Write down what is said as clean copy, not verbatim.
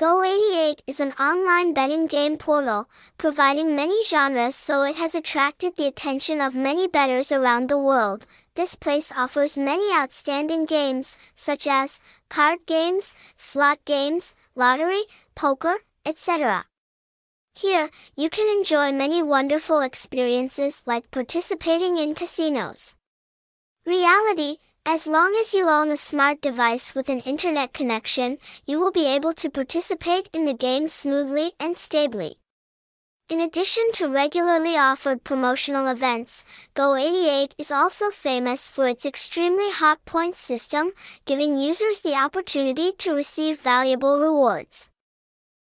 Go88 is an online betting game portal, providing many genres, so it has attracted the attention of many bettors around the world. This place offers many outstanding games, such as card games, slot games, lottery, poker, etc. Here, you can enjoy many wonderful experiences like participating in casinos. Reality. As long as you own a smart device with an internet connection, you will be able to participate in the game smoothly and stably. In addition to regularly offered promotional events, Go88 is also famous for its extremely hot points system, giving users the opportunity to receive valuable rewards.